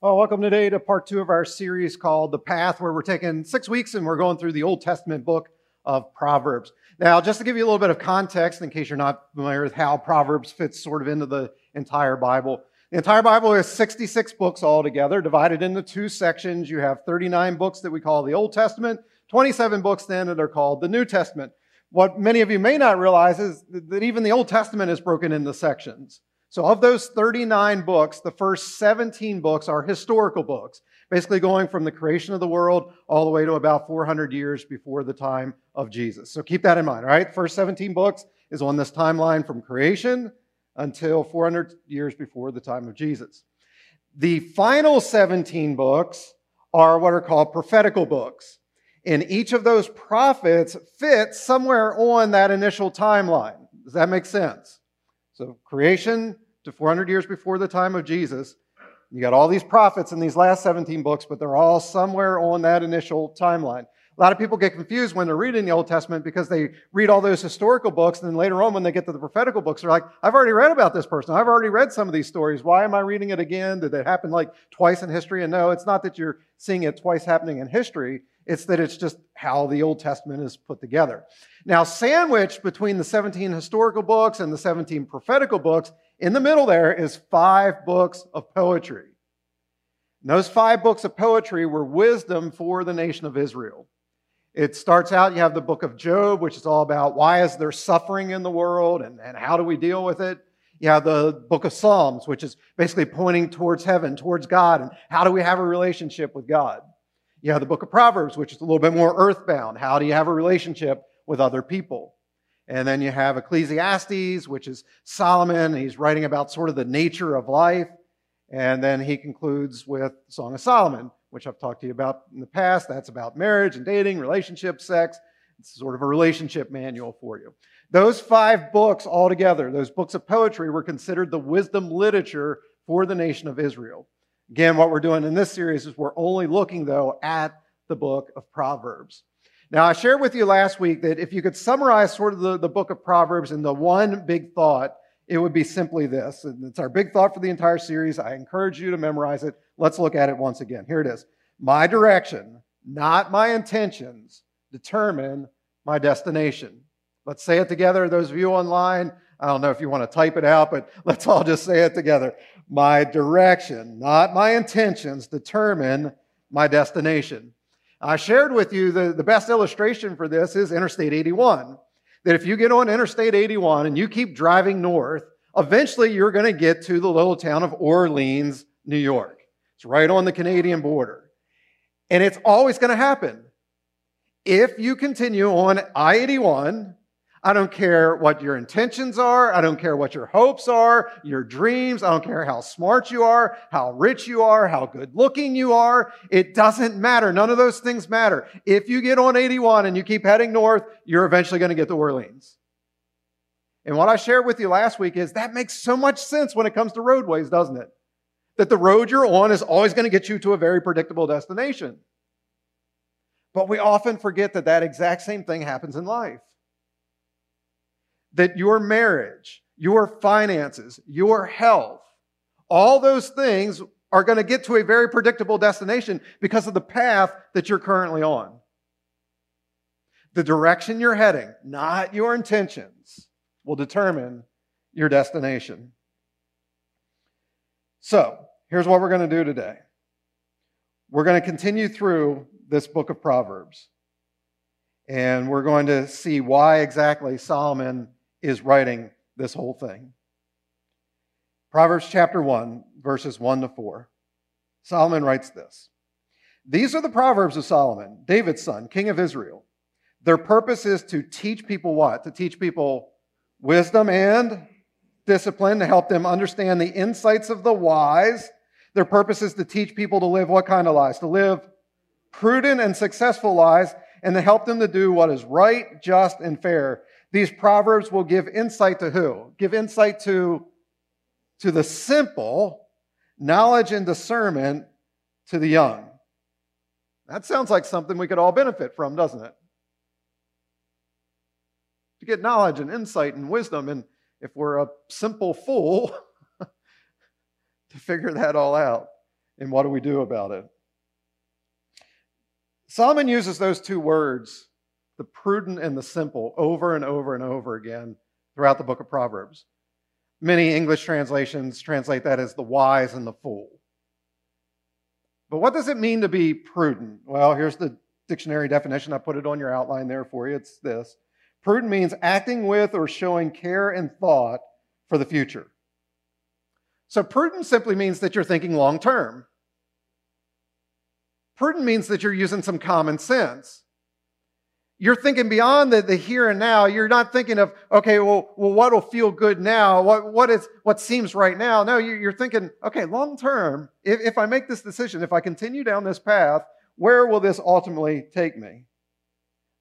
Well, welcome today to part two of our series called The Path, where we're taking 6 weeks and we're going through the Old Testament book of Proverbs. Now, just to give you a little bit of context, in case you're not familiar with how Proverbs fits sort of into the entire Bible, the entire Bible is 66 books altogether, divided into two sections. You have 39 books that we call the Old Testament, 27 books then that are called the New Testament. What many of you may not realize is that even the Old Testament is broken into sections. So of those 39 books, the first 17 books are historical books, basically going from the creation of the world all the way to about 400 years before the time of Jesus. So keep that in mind, all right? First 17 books is on this timeline from creation until 400 years before the time of Jesus. The final 17 books are what are called prophetical books. And each of those prophets fits somewhere on that initial timeline. Does that make sense? So creation to 400 years before the time of Jesus, you got all these prophets in these last 17 books, but they're all somewhere on that initial timeline. A lot of people get confused when they're reading the Old Testament because they read all those historical books, and then later on when they get to the prophetical books, they're like, I've already read about this person. I've already read some of these stories. Why am I reading it again? Did it happen like twice in history? And no, it's not that you're seeing it twice happening in history. It's that it's just how the Old Testament is put together. Now, sandwiched between the 17 historical books and the 17 prophetical books, in the middle there is 5 books of poetry. And those 5 books of poetry were wisdom for the nation of Israel. It starts out, you have the book of Job, which is all about why is there suffering in the world and how do we deal with it? You have the book of Psalms, which is basically pointing towards heaven, towards God, and how do we have a relationship with God? You have the book of Proverbs, which is a little bit more earthbound. How do you have a relationship with other people? And then you have Ecclesiastes, which is Solomon. He's writing about sort of the nature of life. And then he concludes with Song of Solomon, which I've talked to you about in the past. That's about marriage and dating, relationships, sex. It's sort of a relationship manual for you. Those 5 books altogether, those books of poetry, were considered the wisdom literature for the nation of Israel. Again, what we're doing in this series is we're only looking, though, at the book of Proverbs. Now, I shared with you last week that if you could summarize sort of the book of Proverbs into one big thought, it would be simply this. And it's our big thought for the entire series. I encourage you to memorize it. Let's look at it once again. Here it is. My direction, not my intentions, determine my destination. Let's say it together. Those of you online, I don't know if you want to type it out, but let's all just say it together. My direction, not my intentions, determine my destination. I shared with you the best illustration for this is Interstate 81. That if you get on Interstate 81 and you keep driving north, eventually you're going to get to the little town of Orleans, New York. It's right on the Canadian border. And it's always going to happen. If you continue on I-81, I don't care what your intentions are. I don't care what your hopes are, your dreams. I don't care how smart you are, how rich you are, how good looking you are. It doesn't matter. None of those things matter. If you get on 81 and you keep heading north, you're eventually going to get to Orleans. And what I shared with you last week is that makes so much sense when it comes to roadways, doesn't it? That the road you're on is always going to get you to a very predictable destination. But we often forget that that exact same thing happens in life. That your marriage, your finances, your health, all those things are going to get to a very predictable destination because of the path that you're currently on. The direction you're heading, not your intentions, will determine your destination. So, here's what we're going to do today. We're going to continue through this book of Proverbs. And we're going to see why exactly Solomon is writing this whole thing. Proverbs chapter 1, verses 1-4. Solomon writes this. These are the Proverbs of Solomon, David's son, king of Israel. Their purpose is to teach people what? To teach people wisdom and discipline, to help them understand the insights of the wise. Their purpose is to teach people to live what kind of lives? To live prudent and successful lives, and to help them to do what is right, just, and fair. These Proverbs will give insight to who? Give insight to the simple, knowledge and discernment to the young. That sounds like something we could all benefit from, doesn't it? To get knowledge and insight and wisdom, and if we're a simple fool, to figure that all out. And what do we do about it? Solomon uses those two words, the prudent and the simple, over and over and over again throughout the book of Proverbs. Many English translations translate that as the wise and the fool. But what does it mean to be prudent? Well, here's the dictionary definition. I put it on your outline there for you. It's this. Prudent means acting with or showing care and thought for the future. So prudent simply means that you're thinking long term. Prudent means that you're using some common sense. You're thinking beyond the here and now. You're not thinking of, okay, well what will feel good now? What seems right now? No, you're thinking, okay, long term, if I make this decision, if I continue down this path, where will this ultimately take me?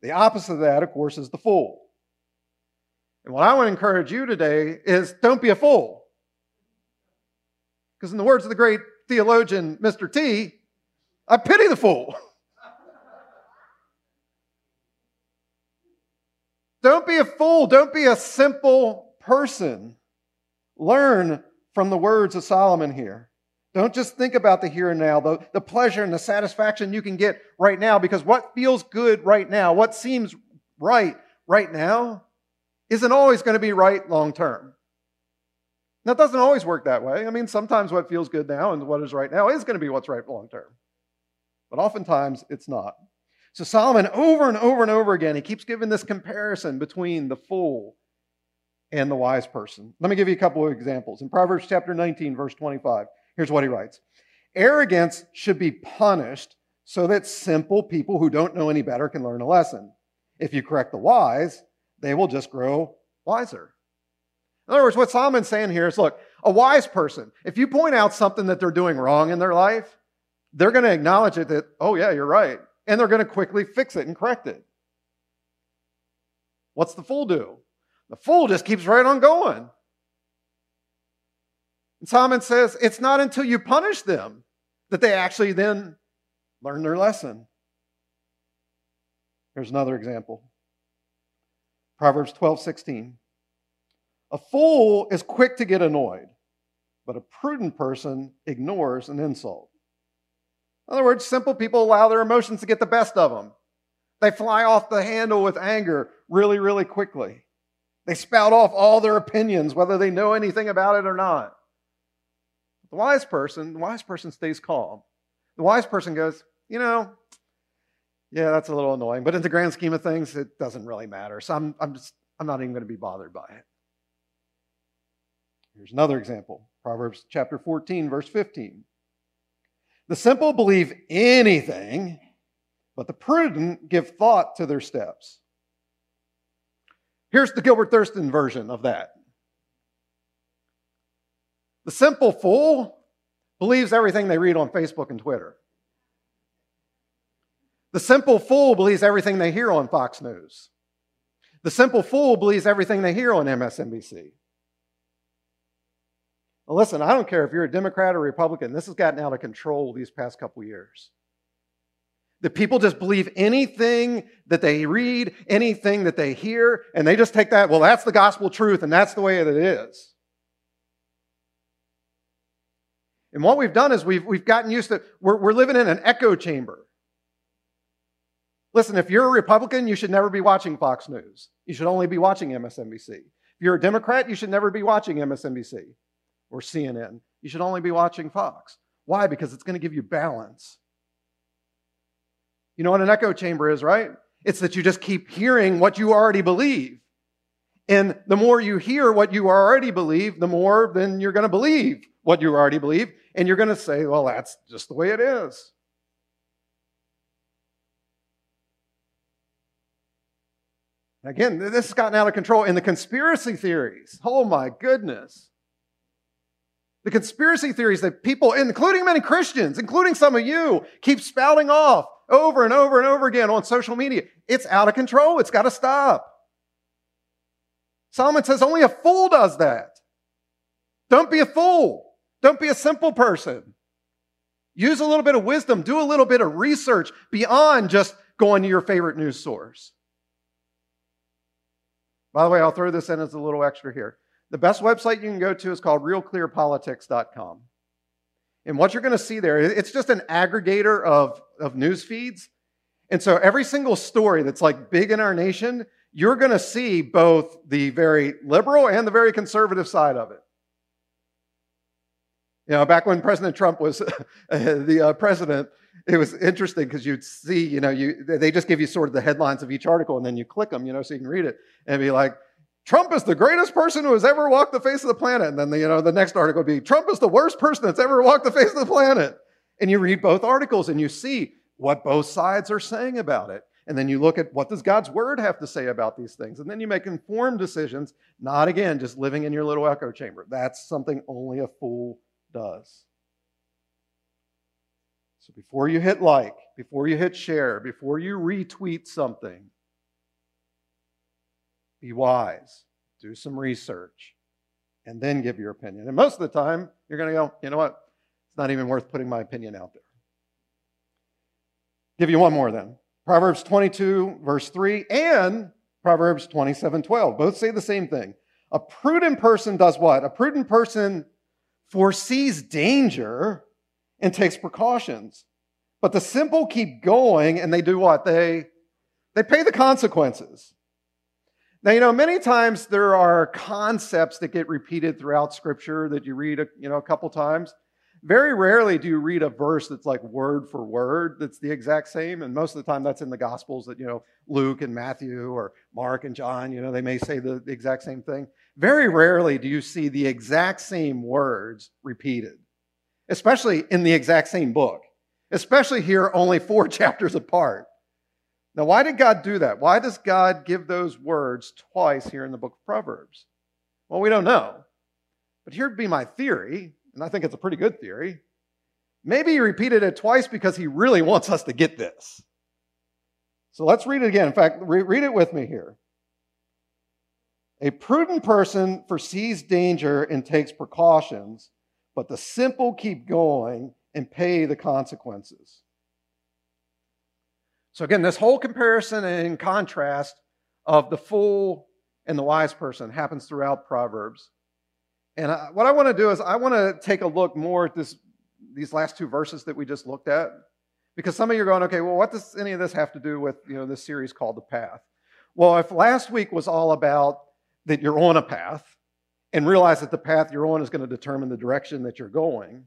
The opposite of that, of course, is the fool. And what I want to encourage you today is don't be a fool. Because in the words of the great theologian, Mr. T, I pity the fool. Don't be a fool. Don't be a simple person. Learn from the words of Solomon here. Don't just think about the here and now, the pleasure and the satisfaction you can get right now, because what feels good right now, what seems right now, isn't always going to be right long term. Now, it doesn't always work that way. I mean, sometimes what feels good now and what is right now is going to be what's right long term. But oftentimes, it's not. So Solomon, over and over and over again, he keeps giving this comparison between the fool and the wise person. Let me give you a couple of examples. In Proverbs chapter 19, verse 25, here's what he writes. Arrogance should be punished so that simple people who don't know any better can learn a lesson. If you correct the wise, they will just grow wiser. In other words, what Solomon's saying here is, look, a wise person, if you point out something that they're doing wrong in their life, they're going to acknowledge it that, oh yeah, you're right. And they're going to quickly fix it and correct it. What's the fool do? The fool just keeps right on going. And Solomon says, it's not until you punish them that they actually then learn their lesson. Here's another example. Proverbs 12:16. A fool is quick to get annoyed, but a prudent person ignores an insult. In other words, simple people allow their emotions to get the best of them. They fly off the handle with anger really, really quickly. They spout off all their opinions, whether they know anything about it or not. The wise person stays calm. The wise person goes, you know, yeah, that's a little annoying, but in the grand scheme of things, it doesn't really matter. So I'm not even going to be bothered by it. Here's another example. Proverbs chapter 14, verse 15. The simple believe anything, but the prudent give thought to their steps. Here's the Gilbert Thurston version of that. The simple fool believes everything they read on Facebook and Twitter. The simple fool believes everything they hear on Fox News. The simple fool believes everything they hear on MSNBC. Listen, I don't care if you're a Democrat or Republican. This has gotten out of control these past couple years. The people just believe anything that they read, anything that they hear, and they just take that, well, that's the gospel truth, and that's the way that it is. And what we've done is we've gotten used to, we're living in an echo chamber. Listen, if you're a Republican, you should never be watching Fox News. You should only be watching MSNBC. If you're a Democrat, you should never be watching MSNBC. Or CNN. You should only be watching Fox. Why? Because it's going to give you balance. You know what an echo chamber is, right? It's that you just keep hearing what you already believe. And the more you hear what you already believe, the more then you're going to believe what you already believe. And you're going to say, well, that's just the way it is. Again, this has gotten out of control. And the conspiracy theories, oh my goodness. The conspiracy theories that people, including many Christians, including some of you, keep spouting off over and over and over again on social media. It's out of control. It's got to stop. Solomon says only a fool does that. Don't be a fool. Don't be a simple person. Use a little bit of wisdom. Do a little bit of research beyond just going to your favorite news source. By the way, I'll throw this in as a little extra here. The best website you can go to is called realclearpolitics.com. And what you're going to see there, it's just an aggregator of news feeds. And so every single story that's like big in our nation, you're going to see both the very liberal and the very conservative side of it. You know, back when President Trump was the president, it was interesting because you'd see, you know, they just give you sort of the headlines of each article and then you click them, you know, so you can read it and be like, Trump is the greatest person who has ever walked the face of the planet. And then, you know, the next article would be, Trump is the worst person that's ever walked the face of the planet. And you read both articles and you see what both sides are saying about it. And then you look at what does God's word have to say about these things. And then you make informed decisions, not again, just living in your little echo chamber. That's something only a fool does. So before you hit like, before you hit share, before you retweet something, be wise, do some research, and then give your opinion. And most of the time, you're going to go, you know what? It's not even worth putting my opinion out there. Give you one more then. Proverbs 22, verse 3, and Proverbs 27, 12. Both say the same thing. A prudent person does what? A prudent person foresees danger and takes precautions. But the simple keep going, and they do what? They pay the consequences. Now, you know, many times there are concepts that get repeated throughout Scripture that you read, a couple times. Very rarely do you read a verse that's like word for word that's the exact same, and most of the time that's in the Gospels that, you know, Luke and Matthew or Mark and John, you know, they may say the exact same thing. Very rarely do you see the exact same words repeated, especially in the exact same book, especially here only 4 chapters apart. Now, why did God do that? Why does God give those words twice here in the book of Proverbs? Well, we don't know, but here would be my theory. And I think it's a pretty good theory. Maybe he repeated it twice because he really wants us to get this. So let's read it again. In fact, read it with me here. A prudent person foresees danger and takes precautions, but the simple keep going and pay the consequences. So again, this whole comparison and contrast of the fool and the wise person happens throughout Proverbs. And what I want to do is I want to take a look more at these last 2 verses that we just looked at, because some of you are going, okay, well, what does any of this have to do with, you know, this series called The Path? Well, if last week was all about that you're on a path and realize that the path you're on is going to determine the direction that you're going,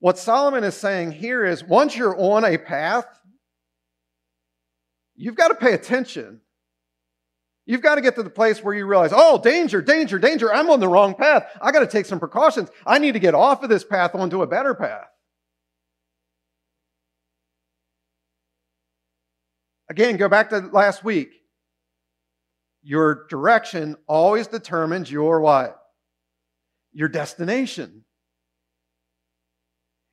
what Solomon is saying here is once you're on a path, you've got to pay attention. You've got to get to the place where you realize, oh, danger, danger, danger. I'm on the wrong path. I got to take some precautions. I need to get off of this path onto a better path. Again, go back to last week. Your direction always determines your what? Your destination.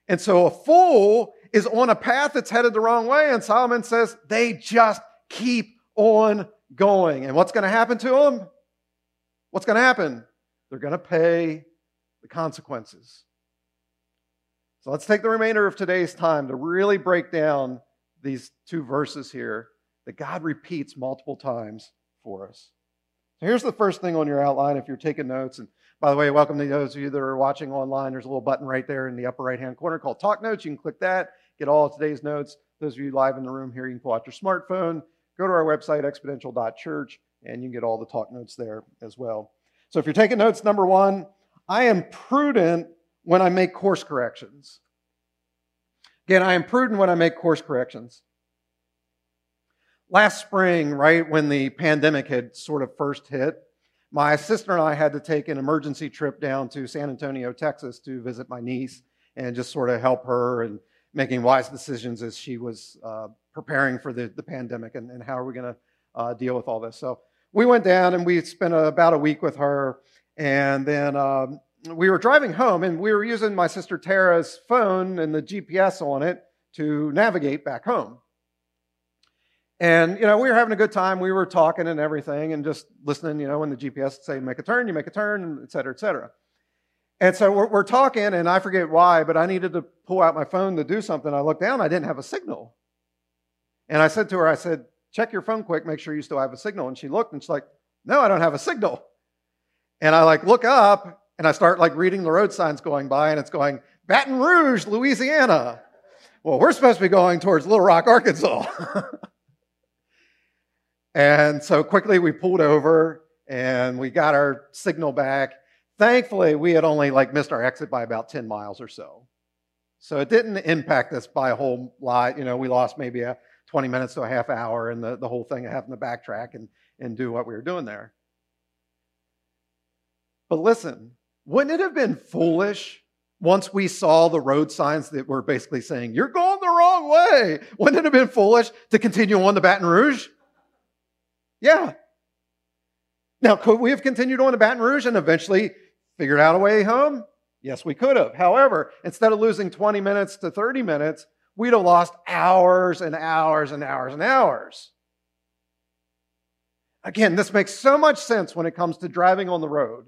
And so a fool is on a path that's headed the wrong way, and Solomon says they just keep on going. And what's going to happen to them? What's going to happen? They're going to pay the consequences. So let's take the remainder of today's time to really break down these 2 verses here that God repeats multiple times for us. So here's the first thing on your outline if you're taking notes. And by the way, welcome to those of you that are watching online. There's a little button right there in the upper right-hand corner called Talk Notes. You can click that, get all of today's notes. Those of you live in the room here, you can pull out your smartphone. Go to our website, exponential.church, and you can get all the talk notes there as well. So if you're taking notes, number 1, I am prudent when I make course corrections. Again, I am prudent when I make course corrections. Last spring, right when the pandemic had sort of first hit, my sister and I had to take an emergency trip down to San Antonio, Texas to visit my niece and just sort of help her and making wise decisions as she was preparing for the pandemic and how are we going to deal with all this. So we went down and we spent about a week with her, and then we were driving home and we were using my sister Tara's phone and the GPS on it to navigate back home. And, you know, we were having a good time. We were talking and everything and just listening, you know, when the GPS say, make a turn, you make a turn, et cetera, et cetera. And so we're talking, and I forget why, but I needed to pull out my phone to do something. I looked down, I didn't have a signal. And I said to her, I said, check your phone quick, make sure you still have a signal. And she looked, and she's like, no, I don't have a signal. And I, like, look up, And I start like reading the road signs going by, and it's going, Baton Rouge, Louisiana. Well, we're supposed to be going towards Little Rock, Arkansas. And so quickly we pulled over and we got our signal back. Thankfully, we had only like missed our exit by about 10 miles or so. So it didn't impact us by a whole lot. You know, we lost maybe 20 minutes to a half hour, and the whole thing of having to backtrack and do what we were doing there. But listen, wouldn't it have been foolish once we saw the road signs that were basically saying, you're going the wrong way? Wouldn't it have been foolish to continue on to Baton Rouge? Yeah. Now, could we have continued on to Baton Rouge and eventually figured out a way home? Yes, we could have. However, instead of losing 20 minutes to 30 minutes, we'd have lost hours and hours and hours and hours. Again, this makes so much sense when it comes to driving on the road.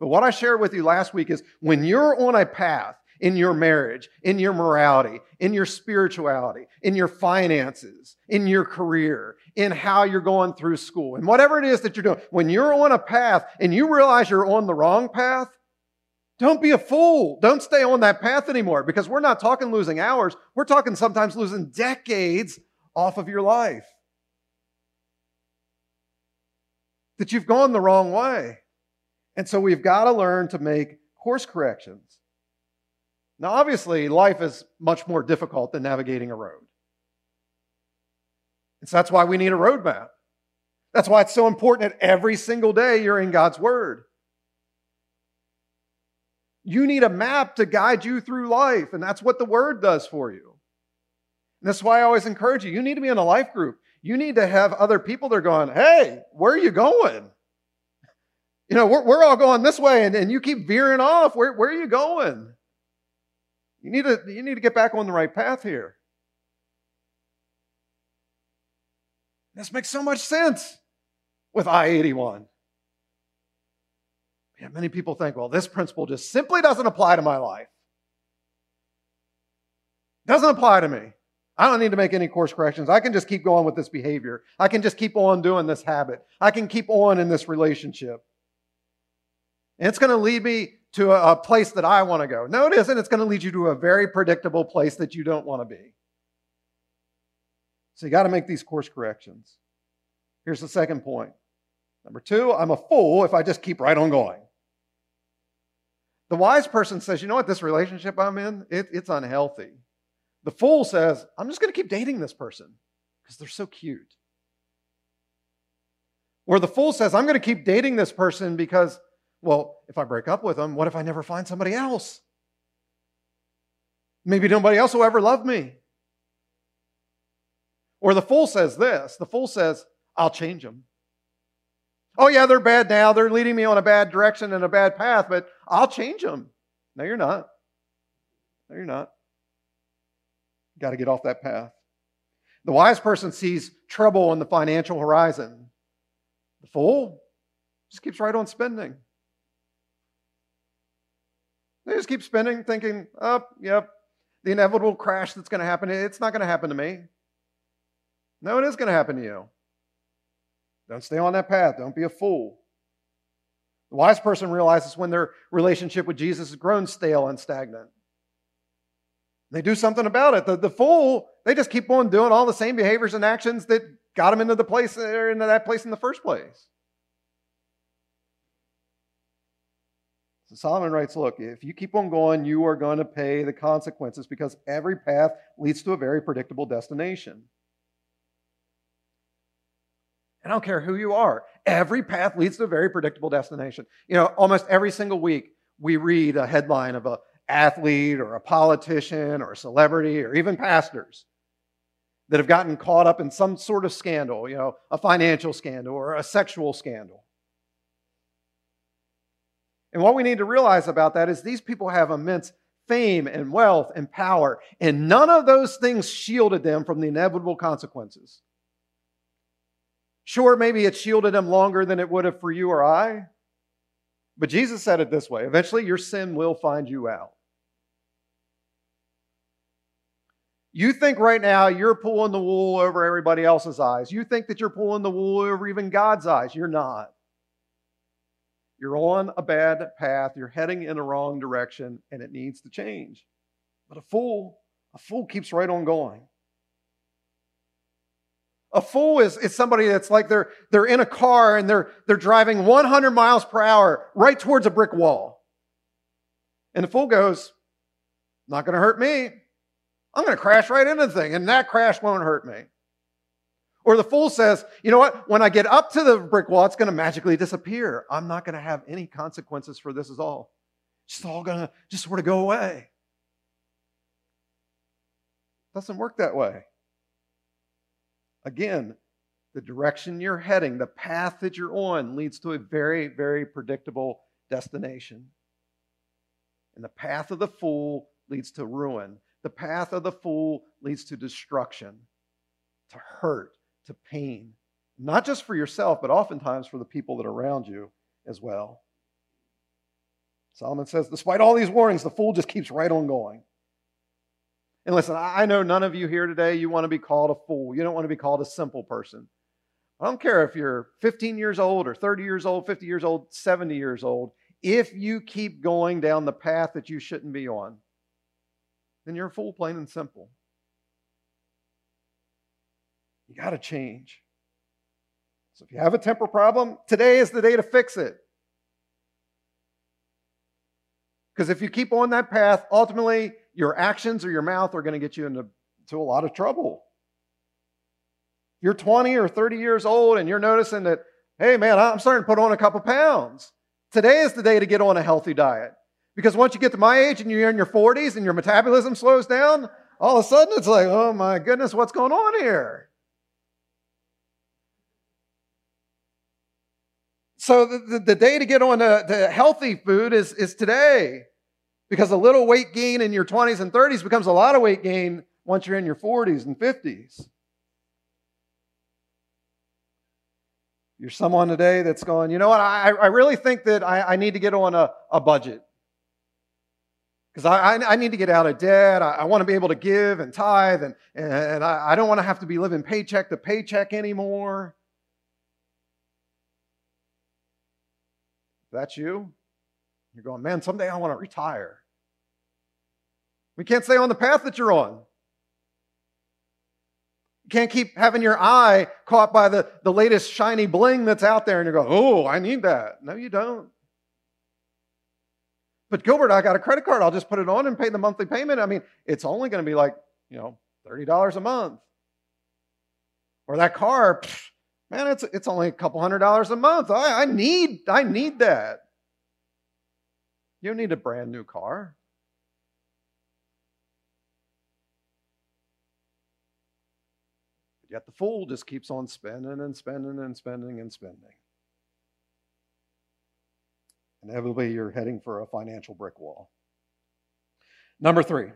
But what I shared with you last week is when you're on a path in your marriage, in your morality, in your spirituality, in your finances, in your career, in how you're going through school, and whatever it is that you're doing, when you're on a path and you realize you're on the wrong path, don't be a fool. Don't stay on that path anymore, because we're not talking losing hours. We're talking sometimes losing decades off of your life. That you've gone the wrong way. And so we've got to learn to make course corrections. Now, obviously, life is much more difficult than navigating a road. And so that's why we need a roadmap. That's why it's so important that every single day you're in God's Word. You need a map to guide you through life, and that's what the Word does for you. And that's why I always encourage you. You need to be in a life group. You need to have other people that are going, hey, where are you going? You know, we're all going this way, and you keep veering off. Where are you going? You need to get back on the right path here. This makes so much sense with I-81. Yeah, many people think, well, this principle just simply doesn't apply to my life. Doesn't apply to me. I don't need to make any course corrections. I can just keep going with this behavior. I can just keep on doing this habit. I can keep on in this relationship. And it's going to lead me to a place that I want to go. No, it isn't. It's going to lead you to a very predictable place that you don't want to be. So you got to make these course corrections. Here's the second point. Number two, I'm a fool if I just keep right on going. The wise person says, you know what, this relationship I'm in, it's unhealthy. The fool says, I'm just going to keep dating this person because they're so cute. Or the fool says, I'm going to keep dating this person because, well, if I break up with them, what if I never find somebody else? Maybe nobody else will ever love me. Or the fool says this. The fool says, I'll change them. Oh yeah, they're bad now. They're leading me on a bad direction and a bad path, but I'll change them. No, you're not. No, you're not. You've got to get off that path. The wise person sees trouble on the financial horizon. The fool just keeps right on spending. They just keep spending, thinking, oh, yep, the inevitable crash that's going to happen, it's not going to happen to me. No, it is going to happen to you. Don't stay on that path. Don't be a fool. The wise person realizes when their relationship with Jesus has grown stale and stagnant. They do something about it. The fool, they just keep on doing all the same behaviors and actions that got them into the place or into that place in the first place. So Solomon writes, look, if you keep on going, you are going to pay the consequences, because every path leads to a very predictable destination. I don't care who you are. Every path leads to a very predictable destination. You know, almost every single week, we read a headline of an athlete or a politician or a celebrity or even pastors that have gotten caught up in some sort of scandal, you know, a financial scandal or a sexual scandal. And what we need to realize about that is these people have immense fame and wealth and power, and none of those things shielded them from the inevitable consequences. Sure, maybe it shielded them longer than it would have for you or I. But Jesus said it this way: eventually your sin will find you out. You think right now you're pulling the wool over everybody else's eyes. You think that you're pulling the wool over even God's eyes. You're not. You're on a bad path. You're heading in the wrong direction, and it needs to change. But a fool keeps right on going. A fool is somebody that's like they're in a car and they're driving 100 miles per hour right towards a brick wall. And the fool goes, not going to hurt me. I'm going to crash right into the thing, and that crash won't hurt me. Or the fool says, you know what? When I get up to the brick wall, it's going to magically disappear. I'm not going to have any consequences for this at all. It's all going to just sort of go away. Doesn't work that way. Again, the direction you're heading, the path that you're on, leads to a very, very predictable destination. And the path of the fool leads to ruin. The path of the fool leads to destruction, to hurt, to pain, not just for yourself, but oftentimes for the people that are around you as well. Solomon says, despite all these warnings, the fool just keeps right on going. And listen, I know none of you here today, you want to be called a fool. You don't want to be called a simple person. I don't care if you're 15 years old or 30 years old, 50 years old, 70 years old. If you keep going down the path that you shouldn't be on, then you're a fool, plain and simple. You got to change. So if you have a temper problem, today is the day to fix it. Because if you keep on that path, ultimately your actions or your mouth are going to get you into a lot of trouble. You're 20 or 30 years old and you're noticing that, hey man, I'm starting to put on a couple pounds. Today is the day to get on a healthy diet. Because once you get to my age and you're in your 40s and your metabolism slows down, all of a sudden it's like, oh my goodness, what's going on here? So the day to get on the healthy food is today. Because a little weight gain in your 20s and 30s becomes a lot of weight gain once you're in your 40s and 50s. You're someone today that's going, you know what, I really think that I need to get on a budget. Because I need to get out of debt. I want to be able to give and tithe, and I don't want to have to be living paycheck to paycheck anymore. If that's you, you're going, man, someday I want to retire. We can't stay on the path that you're on. You can't keep having your eye caught by the latest shiny bling that's out there, and you're going, oh, I need that. No, you don't. But Gilbert, I got a credit card. I'll just put it on and pay the monthly payment. I mean, it's only going to be like, you know, $30 a month. Or that car, pfft, man, it's only a couple $100 a month. I need that. You don't need a brand new car. Yet the fool just keeps on spending and spending and spending and spending. Inevitably, you're heading for a financial brick wall. Number 3,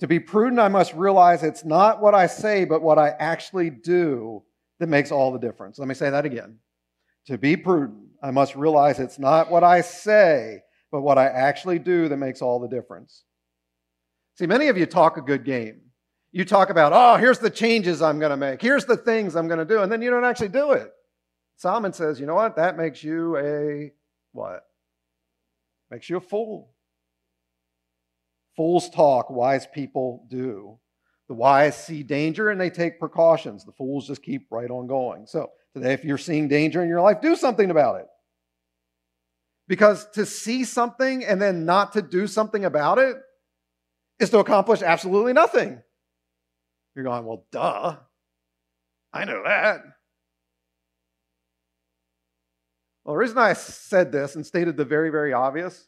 to be prudent, I must realize it's not what I say, but what I actually do that makes all the difference. Let me say that again. To be prudent, I must realize it's not what I say, but what I actually do that makes all the difference. See, many of you talk a good game. You talk about, oh, here's the changes I'm going to make. Here's the things I'm going to do. And then you don't actually do it. Solomon says, you know what? That makes you a what? Makes you a fool. Fools talk. Wise people do. The wise see danger and they take precautions. The fools just keep right on going. So today, if you're seeing danger in your life, do something about it. Because to see something and then not to do something about it is to accomplish absolutely nothing. You're going, well, duh. I know that. Well, the reason I said this and stated the very, very obvious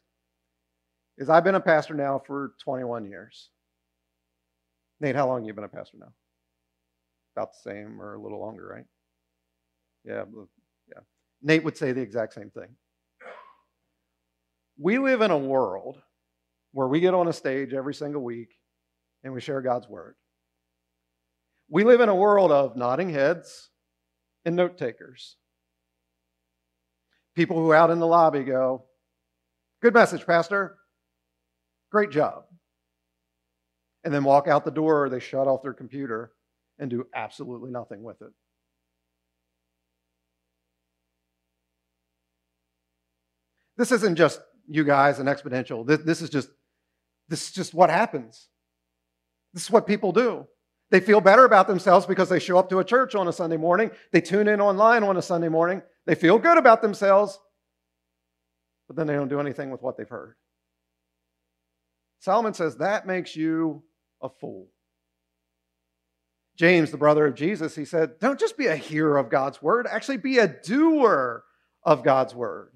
is I've been a pastor now for 21 years. Nate, how long have you been a pastor now? About the same or a little longer, right? Yeah. Nate would say the exact same thing. We live in a world where we get on a stage every single week and we share God's word. We live in a world of nodding heads and note takers. People who out in the lobby go, good message, Pastor. Great job. And then walk out the door or they shut off their computer and do absolutely nothing with it. This isn't just you guys and Exponential. This is just what happens. This is what people do. They feel better about themselves because they show up to a church on a Sunday morning. They tune in online on a Sunday morning. They feel good about themselves, but then they don't do anything with what they've heard. Solomon says that makes you a fool. James, the brother of Jesus, he said, don't just be a hearer of God's word, actually be a doer of God's word.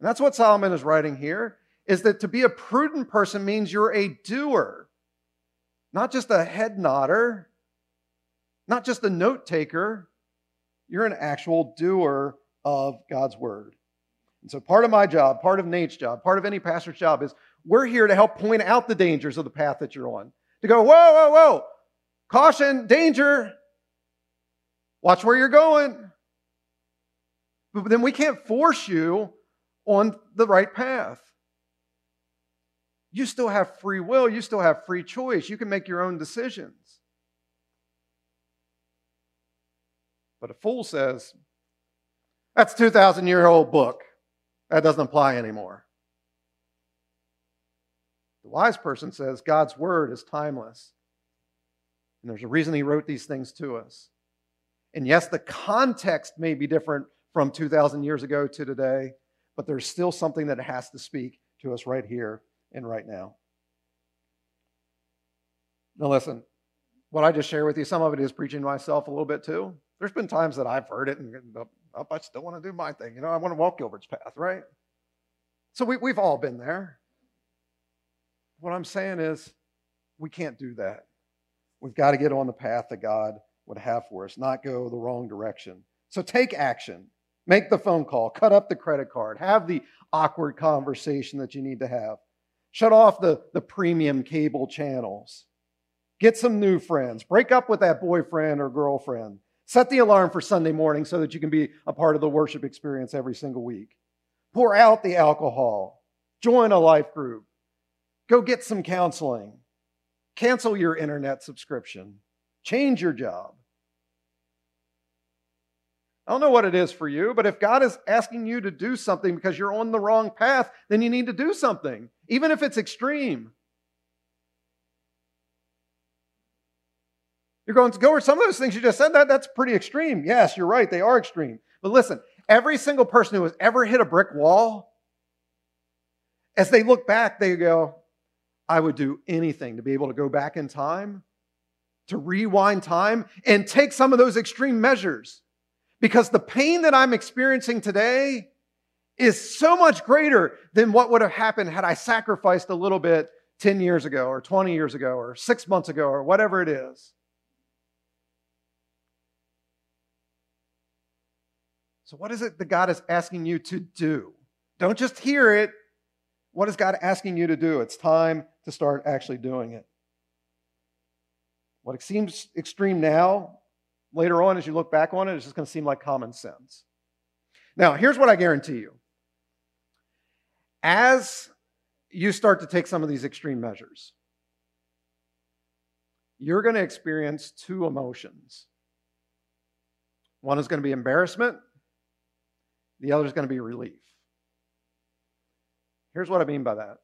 And that's what Solomon is writing here, is that to be a prudent person means you're a doer. Not just a head nodder, not just a note taker, you're an actual doer of God's word. And so part of my job, part of Nate's job, part of any pastor's job is we're here to help point out the dangers of the path that you're on. To go, whoa, whoa, whoa, caution, danger, watch where you're going. But then we can't force you on the right path. You still have free will. You still have free choice. You can make your own decisions. But a fool says, that's a 2,000-year-old book. That doesn't apply anymore. The wise person says, God's word is timeless. And there's a reason he wrote these things to us. And yes, the context may be different from 2,000 years ago to today, but there's still something that has to speak to us right here and right now. Now listen, what I just shared with you, some of it is preaching to myself a little bit too. There's been times that I've heard it and I still want to do my thing. You know, I want to walk Gilbert's path, right? So we've all been there. What I'm saying is we can't do that. We've got to get on the path that God would have for us, not go the wrong direction. So take action. Make the phone call. Cut up the credit card. Have the awkward conversation that you need to have. Shut off the premium cable channels. Get some new friends. Break up with that boyfriend or girlfriend. Set the alarm for Sunday morning so that you can be a part of the worship experience every single week. Pour out the alcohol. Join a life group. Go get some counseling. Cancel your internet subscription. Change your job. I don't know what it is for you, but if God is asking you to do something because you're on the wrong path, then you need to do something, even if it's extreme. You're going to go over some of those things you just said, that's pretty extreme. Yes, you're right, they are extreme. But listen, every single person who has ever hit a brick wall, as they look back, they go, I would do anything to be able to go back in time, to rewind time, and take some of those extreme measures. Because the pain that I'm experiencing today is so much greater than what would have happened had I sacrificed a little bit 10 years ago or 20 years ago or 6 months ago or whatever it is. So what is it that God is asking you to do? Don't just hear it. What is God asking you to do? It's time to start actually doing it. What seems extreme now, later on, as you look back on it, it's just going to seem like common sense. Now, here's what I guarantee you. As you start to take some of these extreme measures, you're going to experience two emotions. One is going to be embarrassment. The other is going to be relief. Here's what I mean by that.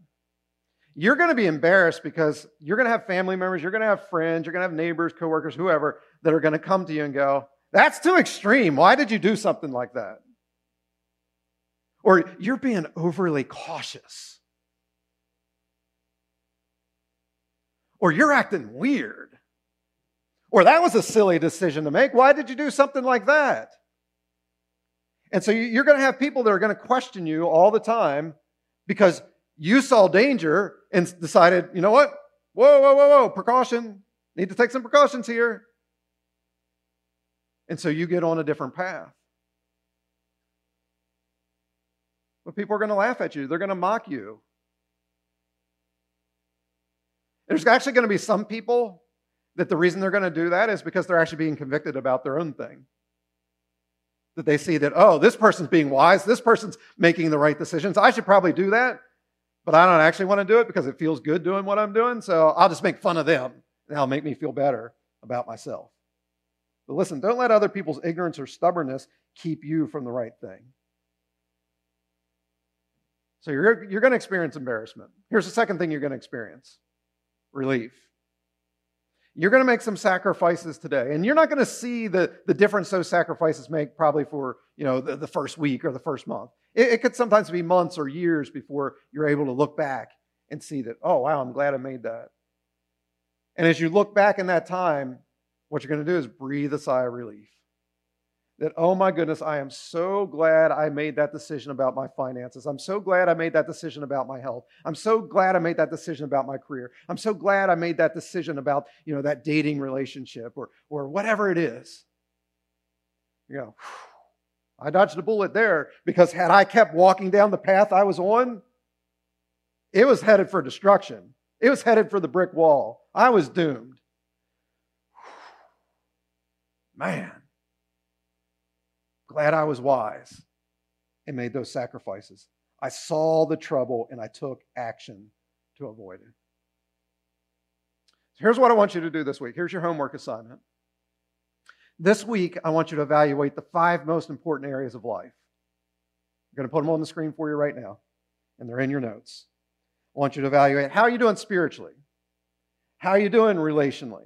You're going to be embarrassed because you're going to have family members, you're going to have friends, you're going to have neighbors, coworkers, whoever, that are going to come to you and go, that's too extreme. Why did you do something like that? Or you're being overly cautious. Or you're acting weird. Or that was a silly decision to make. Why did you do something like that? And so you're going to have people that are going to question you all the time because you saw danger and decided, you know what? Whoa, whoa, whoa, whoa, precaution. Need to take some precautions here. And so you get on a different path. But people are going to laugh at you. They're going to mock you. There's actually going to be some people that the reason they're going to do that is because they're actually being convicted about their own thing. That they see that, oh, this person's being wise. This person's making the right decisions. I should probably do that, but I don't actually want to do it because it feels good doing what I'm doing. So I'll just make fun of them, and that'll make me feel better about myself. But listen, don't let other people's ignorance or stubbornness keep you from the right thing. So you're going to experience embarrassment. Here's the second thing you're going to experience: relief. You're going to make some sacrifices today, and you're not going to see the difference those sacrifices make probably for, you know, the first week or the first month. It could sometimes be months or years before you're able to look back and see that, oh, wow, I'm glad I made that. And as you look back in that time, what you're going to do is breathe a sigh of relief. That, oh my goodness, I am so glad I made that decision about my finances. I'm so glad I made that decision about my health. I'm so glad I made that decision about my career. I'm so glad I made that decision about, you know, that dating relationship or whatever it is. You know, I dodged a bullet there, because had I kept walking down the path I was on, it was headed for destruction. It was headed for the brick wall. I was doomed. Man. Glad I was wise and made those sacrifices. I saw the trouble and I took action to avoid it. So here's what I want you to do this week. Here's your homework assignment. This week, I want you to evaluate the 5 most important areas of life. I'm going to put them on the screen for you right now, and they're in your notes. I want you to evaluate, how are you doing spiritually? How are you doing relationally?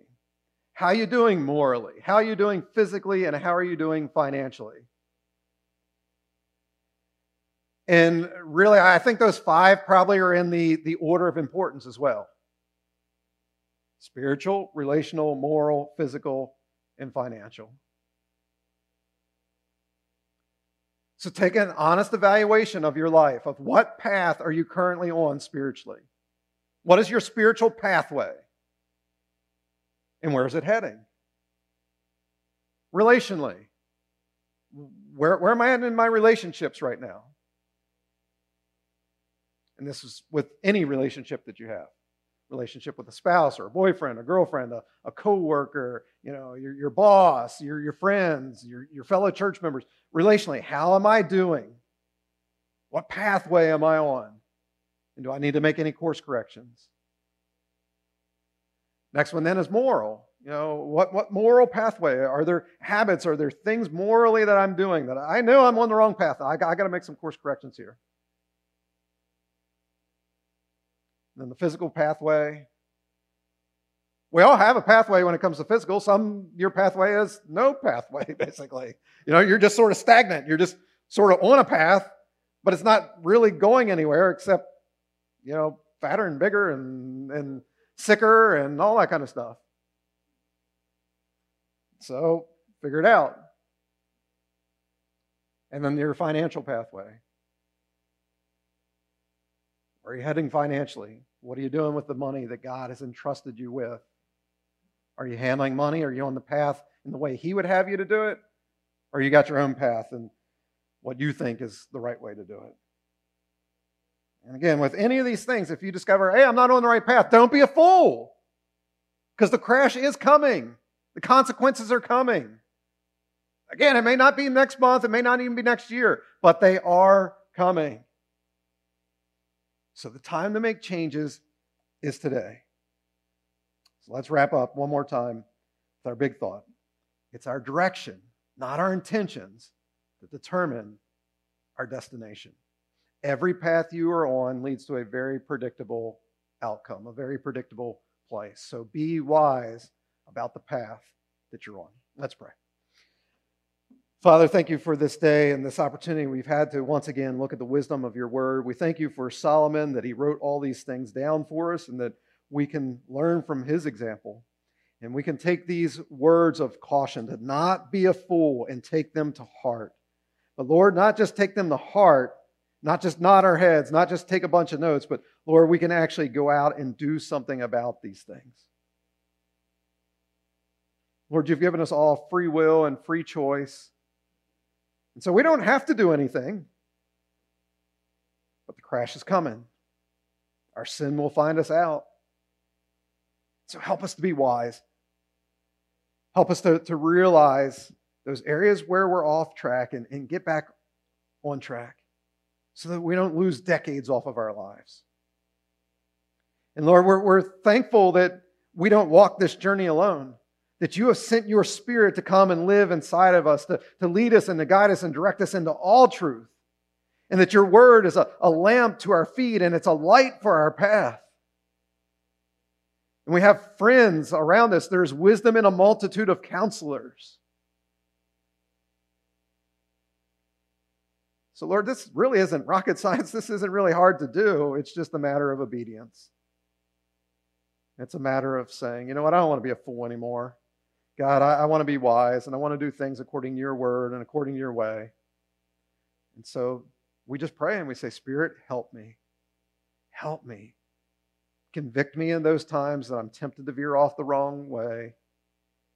How are you doing morally? How are you doing physically? And how are you doing financially? And really, I think those 5 probably are in the order of importance as well. Spiritual, relational, moral, physical, and financial. So take an honest evaluation of your life, of what path are you currently on spiritually? What is your spiritual pathway? And where is it heading? Relationally, where am I at in my relationships right now? And this is with any relationship that you have. Relationship with a spouse or a boyfriend, a girlfriend, a coworker, you know, your boss, your friends, your fellow church members. Relationally, how am I doing? What pathway am I on? And do I need to make any course corrections? Next one then is moral. You know, what moral pathway? Are there habits? Are there things morally that I'm doing that I know I'm on the wrong path? I got to make some course corrections here. And then the physical pathway. We all have a pathway when it comes to physical. Your pathway is no pathway, basically. You know, you're just sort of stagnant. You're just sort of on a path, but it's not really going anywhere except, you know, fatter and bigger and sicker and all that kind of stuff. So figure it out. And then your financial pathway. Where are you heading financially? What are you doing with the money that God has entrusted you with? Are you handling money? Are you on the path in the way He would have you to do it? Or you got your own path and what you think is the right way to do it? And again, with any of these things, if you discover, hey, I'm not on the right path, don't be a fool. Because the crash is coming. The consequences are coming. Again, it may not be next month, it may not even be next year, but they are coming. So the time to make changes is today. So let's wrap up one more time with our big thought. It's our direction, not our intentions, that determine our destination. Every path you are on leads to a very predictable outcome, a very predictable place. So be wise about the path that you're on. Let's pray. Father, thank you for this day and this opportunity we've had to once again look at the wisdom of your word. We thank you for Solomon, that he wrote all these things down for us and that we can learn from his example. And we can take these words of caution to not be a fool and take them to heart. But Lord, not just take them to heart, not just nod our heads, not just take a bunch of notes, but Lord, we can actually go out and do something about these things. Lord, you've given us all free will and free choice. And so we don't have to do anything, but the crash is coming. Our sin will find us out. So help us to be wise. Help us to realize those areas where we're off track and get back on track, so that we don't lose decades off of our lives. And Lord, we're thankful that we don't walk this journey alone, that you have sent your Spirit to come and live inside of us, to lead us and to guide us and direct us into all truth. and that your word is a lamp to our feet and it's a light for our path. And we have friends around us. There's wisdom in a multitude of counselors. So Lord, this really isn't rocket science. This isn't really hard to do. It's just a matter of obedience. It's a matter of saying, you know what, I don't want to be a fool anymore. God, I want to be wise and I want to do things according to your word and according to your way. And so we just pray and we say, Spirit, help me. Help me. Convict me in those times that I'm tempted to veer off the wrong way,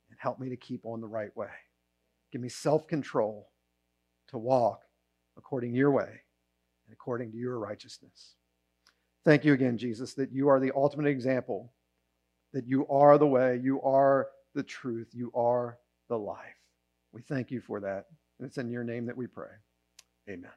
and help me to keep on the right way. Give me self-control to walk according to your way and according to your righteousness. Thank you again, Jesus, that you are the ultimate example, that you are the way, you are the truth, you are the life. We thank you for that. And it's in your name that we pray. Amen.